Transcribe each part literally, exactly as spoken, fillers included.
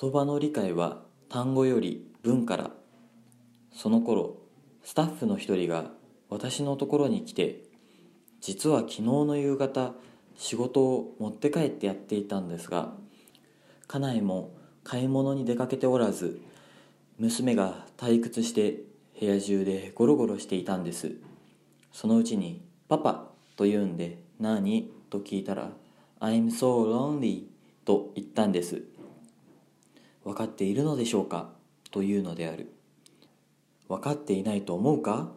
言葉の理解は単語より文から。その頃、スタッフの一人が私のところに来て、実は昨日の夕方、仕事を持って帰ってやっていたんですが、家内も買い物に出かけておらず、娘が退屈して部屋中でゴロゴロしていたんです。そのうちにパパと言うんで、何と聞いたら、I'm so lonely と言ったんです。分かっているのでしょうかというのである。分かっていないと思うか？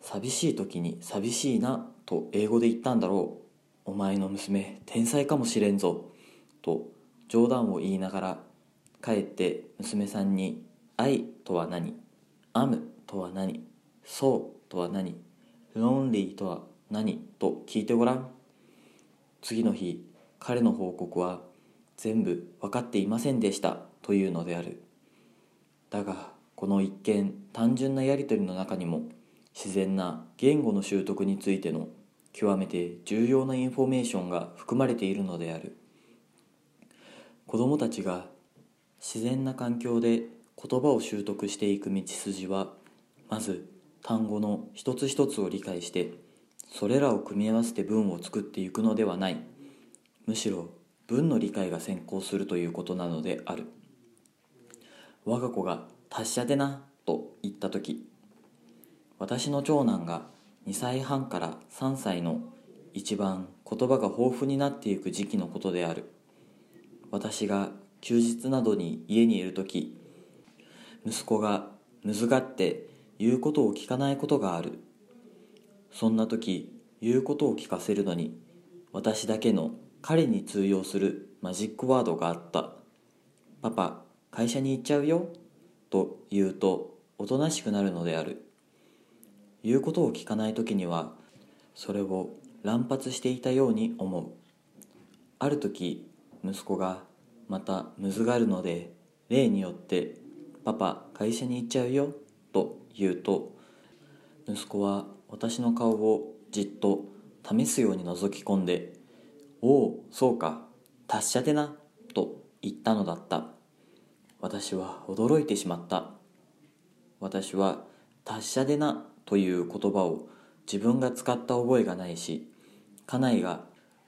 寂しい時に寂しいなと英語で言ったんだろう。お前の娘、天才かもしれんぞと冗談を言いながら、帰って娘さんに、愛とは何？アムとは何？そうとは何？ロンリーとは何？と聞いてごらん。次の日、彼の報告は全部分かっていませんでしたというのである。だが、この一見単純なやり取りの中にも、自然な言語の習得についての極めて重要なインフォメーションが含まれているのである。子どもたちが自然な環境で言葉を習得していく道筋は、まず単語の一つ一つを理解して、それらを組み合わせて文を作っていくのではない。むしろ文の理解が先行するということなのである。我が子が達者でなと言ったとき、私の長男がにさいはんからさんさいの一番言葉が豊富になっていく時期のことである。私が休日などに家にいるとき、息子がむずがって言うことを聞かないことがある。そんなとき、言うことを聞かせるのに、私だけの彼に通用するマジックワードがあった。パパ、会社に行っちゃうよと言うと、おとなしくなるのである。言うことを聞かないときには、それを乱発していたように思う。あるとき、息子がまたむずがるので、例によって、パパ、会社に行っちゃうよと言うと、息子は私の顔をじっと試すように覗き込んで、おお、そうか、達者でなと言ったのだった。私は驚いてしまった。私は達者でなという言葉を自分が使った覚えがないし、家内が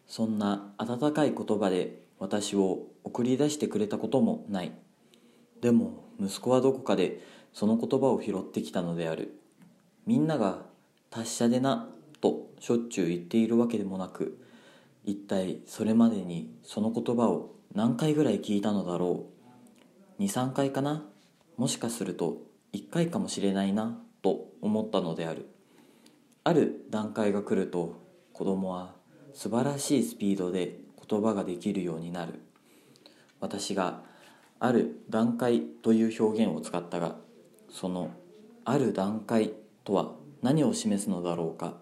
そんな温かい言葉で私を送り出してくれたこともない。でも息子はどこかでその言葉を拾ってきたのである。みんなが達者でなとしょっちゅう言っているわけでもなく、一体それまでにその言葉を何回ぐらい聞いたのだろう。に、さんかいかな。もしかするといっかいかもしれないなと思ったのである。ある段階が来ると、子供は素晴らしいスピードで言葉ができるようになる。私がある段階という表現を使ったが、そのある段階とは何を示すのだろうか。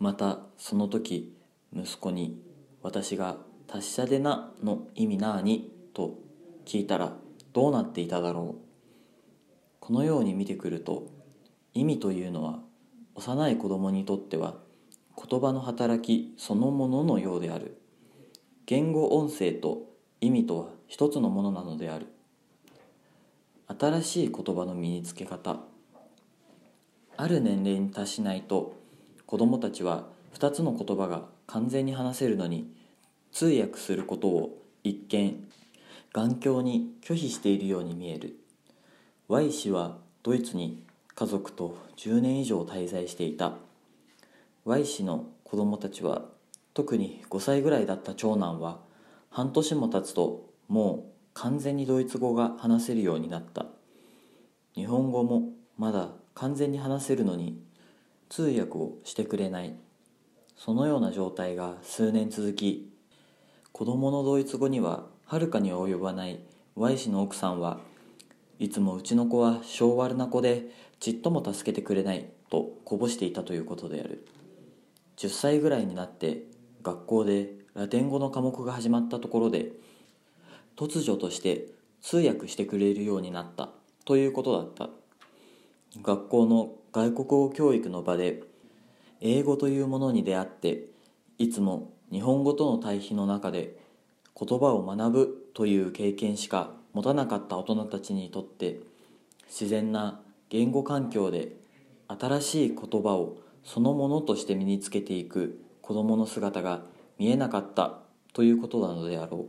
またその時、息子に私が達者でなの意味なあにと聞いたらどうなっていただろう。このように見てくると、意味というのは幼い子供にとっては言葉の働きそのもののようである。言語音声と意味とは一つのものなのである。新しい言葉の身につけ方。ある年齢に達しないと、子供たちはふたつの言葉が完全に話せるのに、通訳することを一見頑強に拒否しているように見える。Y 氏はドイツに家族とじゅうねん以上滞在していた。Y 氏の子供たちは、特にごさいぐらいだった長男は、半年も経つともう完全にドイツ語が話せるようになった。日本語もまだ完全に話せるのに、通訳をしてくれない。そのような状態が数年続き、子供のドイツ語にははるかに及ばない Y 氏の奥さんは、いつもうちの子は性悪な子でちっとも助けてくれないとこぼしていたということである。じゅっさいぐらいになって学校でラテン語の科目が始まったところで、突如として通訳してくれるようになったということだった。学校の外国語教育の場で英語というものに出会って、いつも日本語との対比の中で言葉を学ぶという経験しか持たなかった大人たちにとって、自然な言語環境で新しい言葉をそのものとして身につけていく子どもの姿が見えなかったということなのであろう。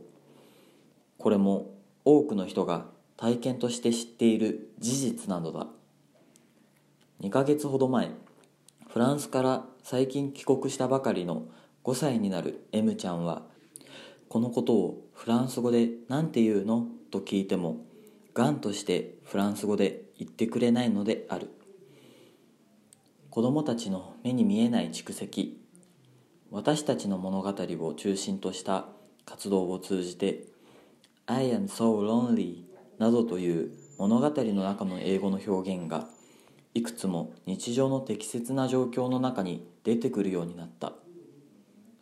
これも多くの人が体験として知っている事実なのだ。にかげつほど前、フランスから最近帰国したばかりのごさいになる M ちゃんは、このことをフランス語でなんて言うのと聞いても、頑としてフランス語で言ってくれないのである。子どもたちの目に見えない蓄積、私たちの物語を中心とした活動を通じて、I am so lonely などという物語の中の英語の表現が、いくつも日常の適切な状況の中に出てくるようになった。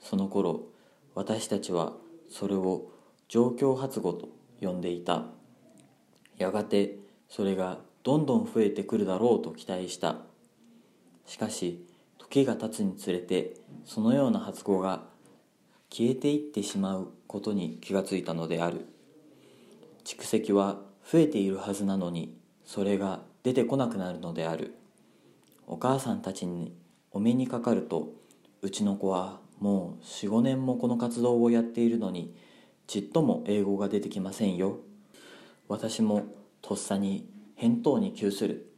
その頃、私たちはそれを状況発語と呼んでいた。やがてそれがどんどん増えてくるだろうと期待した。しかし、時が経つにつれてそのような発語が消えていってしまうことに気がついたのである。蓄積は増えているはずなのに、それが出てこなくなるのである。お母さんたちにお目にかかると、うちの子はもうよん、ごねんもこの活動をやっているのに、ちっとも英語が出てきませんよ。私もとっさに返答に窮する。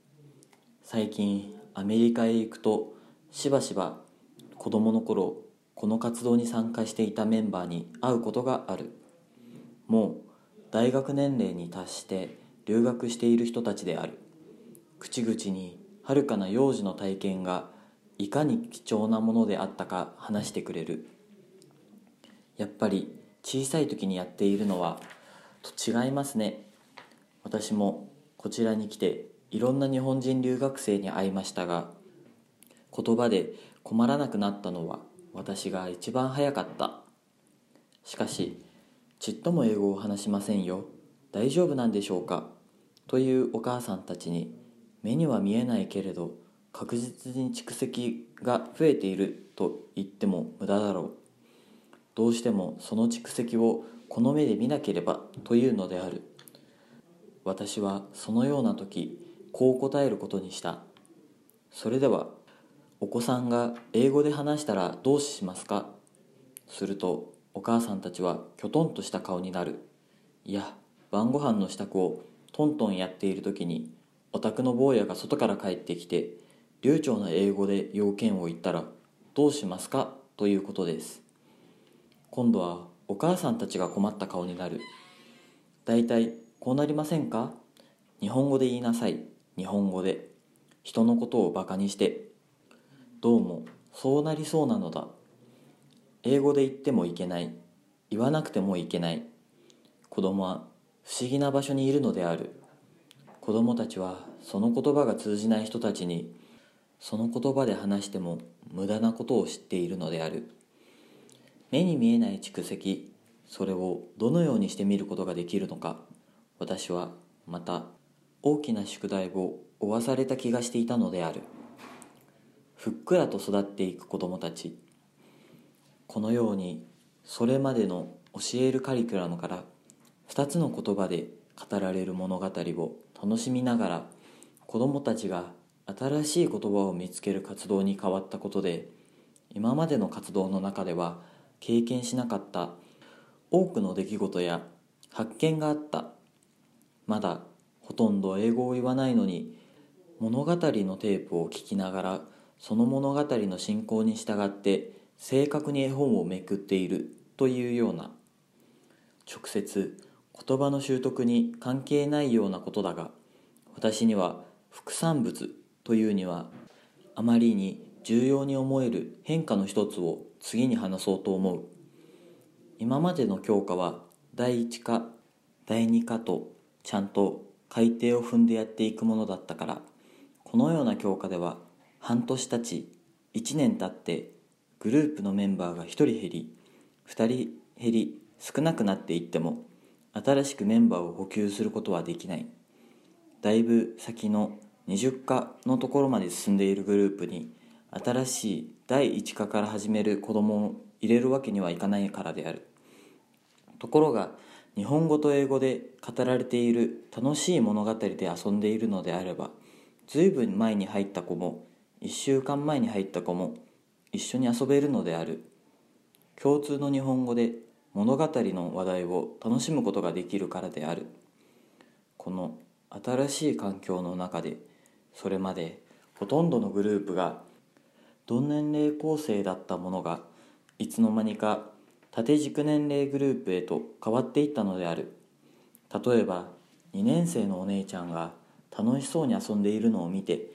最近アメリカへ行くと、しばしば子供の頃この活動に参加していたメンバーに会うことがある。もう大学年齢に達して留学している人たちである。口々に遥かな幼児の体験がいかに貴重なものであったか話してくれる。やっぱり小さい時にやっているのはと違いますね。私もこちらに来ていろんな日本人留学生に会いましたが、言葉で困らなくなったのは私が一番早かった。しかし、ちっとも英語を話しませんよ。大丈夫なんでしょうかというお母さんたちに、目には見えないけれど確実に蓄積が増えていると言っても無駄だろう。どうしてもその蓄積をこの目で見なければというのである。私はそのような時、こう答えることにした。それでは、お子さんが英語で話したらどうしますか？すると、お母さんたちはきょとんとした顔になる。いや、晩ご飯の支度をトントンやっている時に、お宅の坊やが外から帰ってきて、流暢な英語で要件を言ったらどうしますか？ということです。今度はお母さんたちが困った顔になる。だいたいこうなりませんか？日本語で言いなさい。日本語で。人のことをバカにして。どうもそうなりそうなのだ。英語で言ってもいけない。言わなくてもいけない。子供は不思議な場所にいるのである。子供たちはその言葉が通じない人たちに、その言葉で話しても無駄なことを知っているのである。目に見えない蓄積、それをどのようにして見ることができるのか、私はまた大きな宿題を負わされた気がしていたのである。ふっくらと育っていく子供たち。このように、それまでの教えるカリキュラムからふたつの言葉で語られる物語を楽しみながら、子どもたちが新しい言葉を見つける活動に変わったことで、今までの活動の中では経験しなかった多くの出来事や発見があった。まだほとんど英語を言わないのに、物語のテープを聞きながら、その物語の進行に従って正確に絵本をめくっているというような、直接言葉の習得に関係ないようなことだが、私には副産物というにはあまりに重要に思える変化の一つを次に話そうと思う。今までの教科はだいいち課、だいに課とちゃんと改定を踏んでやっていくものだったから、このような教科では半年たち、いちねん経ってグループのメンバーがひとり減り、ふたり減り、少なくなっていっても、新しくメンバーを補給することはできない。だいぶ先のにじゅっ課のところまで進んでいるグループに、新しいだいいち課から始める子どもを入れるわけにはいかないからである。ところが日本語と英語で語られている楽しい物語で遊んでいるのであれば、ずいぶん前に入った子もいっしゅうかんまえに入った子も一緒に遊べるのである。共通の日本語で物語の話題を楽しむことができるからである。この新しい環境の中で、それまでほとんどのグループが同年齢構成だったものが、いつの間にか縦軸年齢グループへと変わっていったのである。例えばにねんせいのお姉ちゃんが楽しそうに遊んでいるのを見て、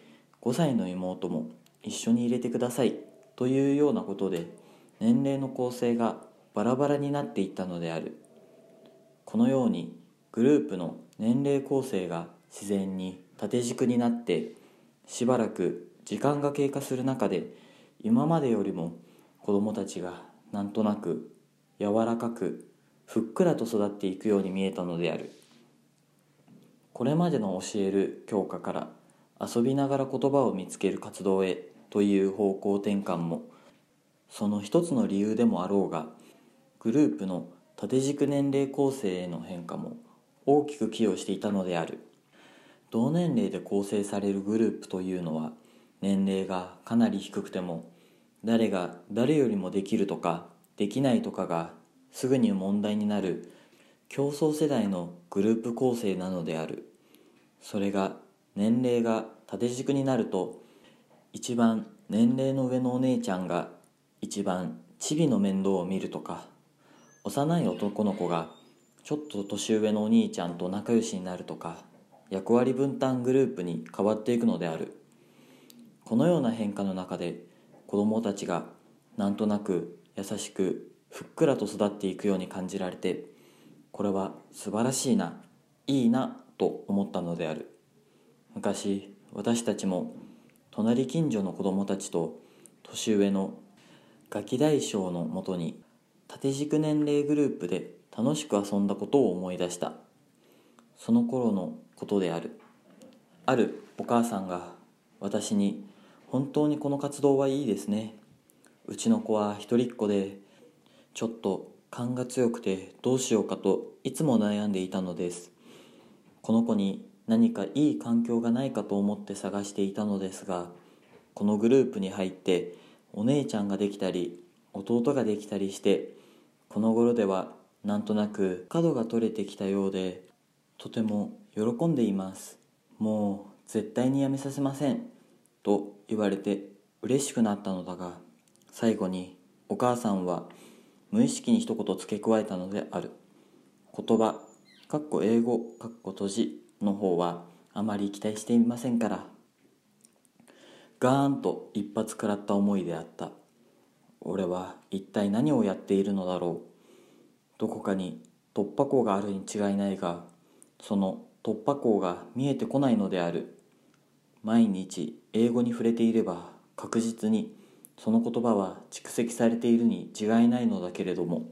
ごさいの妹も一緒に入れてくださいというようなことで、年齢の構成がバラバラになっていったのである。このようにグループの年齢構成が自然に縦軸になって、しばらく時間が経過する中で、今までよりも子どもたちがなんとなく柔らかくふっくらと育っていくように見えたのである。これまでの教える教科から、遊びながら言葉を見つける活動へという方向転換も、その一つの理由でもあろうが、グループの縦軸年齢構成への変化も大きく寄与していたのである。同年齢で構成されるグループというのは、年齢がかなり低くても、誰が誰よりもできるとかできないとかがすぐに問題になる競争世代のグループ構成なのである。それが、年齢が縦軸になると、一番年齢の上のお姉ちゃんが一番チビの面倒を見るとか、幼い男の子がちょっと年上のお兄ちゃんと仲良しになるとか、役割分担グループに変わっていくのである。このような変化の中で、子どもたちがなんとなく優しくふっくらと育っていくように感じられて、これは素晴らしいな、いいなと思ったのである。昔、私たちも隣近所の子どもたちと年上のガキ大将のもとに縦軸年齢グループで楽しく遊んだことを思い出した。その頃のことである。あるお母さんが私に、本当にこの活動はいいですね、うちの子は一人っ子でちょっと勘が強くてどうしようかといつも悩んでいたのです、この子に何かいい環境がないかと思って探していたのですが、このグループに入ってお姉ちゃんができたり弟ができたりして、この頃ではなんとなく角が取れてきたようで、とても喜んでいます、もう絶対にやめさせませんと言われて嬉しくなったのだが、最後にお母さんは無意識に一言付け加えたのである。言葉英語閉じの方はあまり期待していませんから。ガーンと一発食らった思いであった。俺は一体何をやっているのだろう。どこかに突破口があるに違いないが、その突破口が見えてこないのである。毎日英語に触れていれば、確実にその言葉は蓄積されているに違いないのだけれども、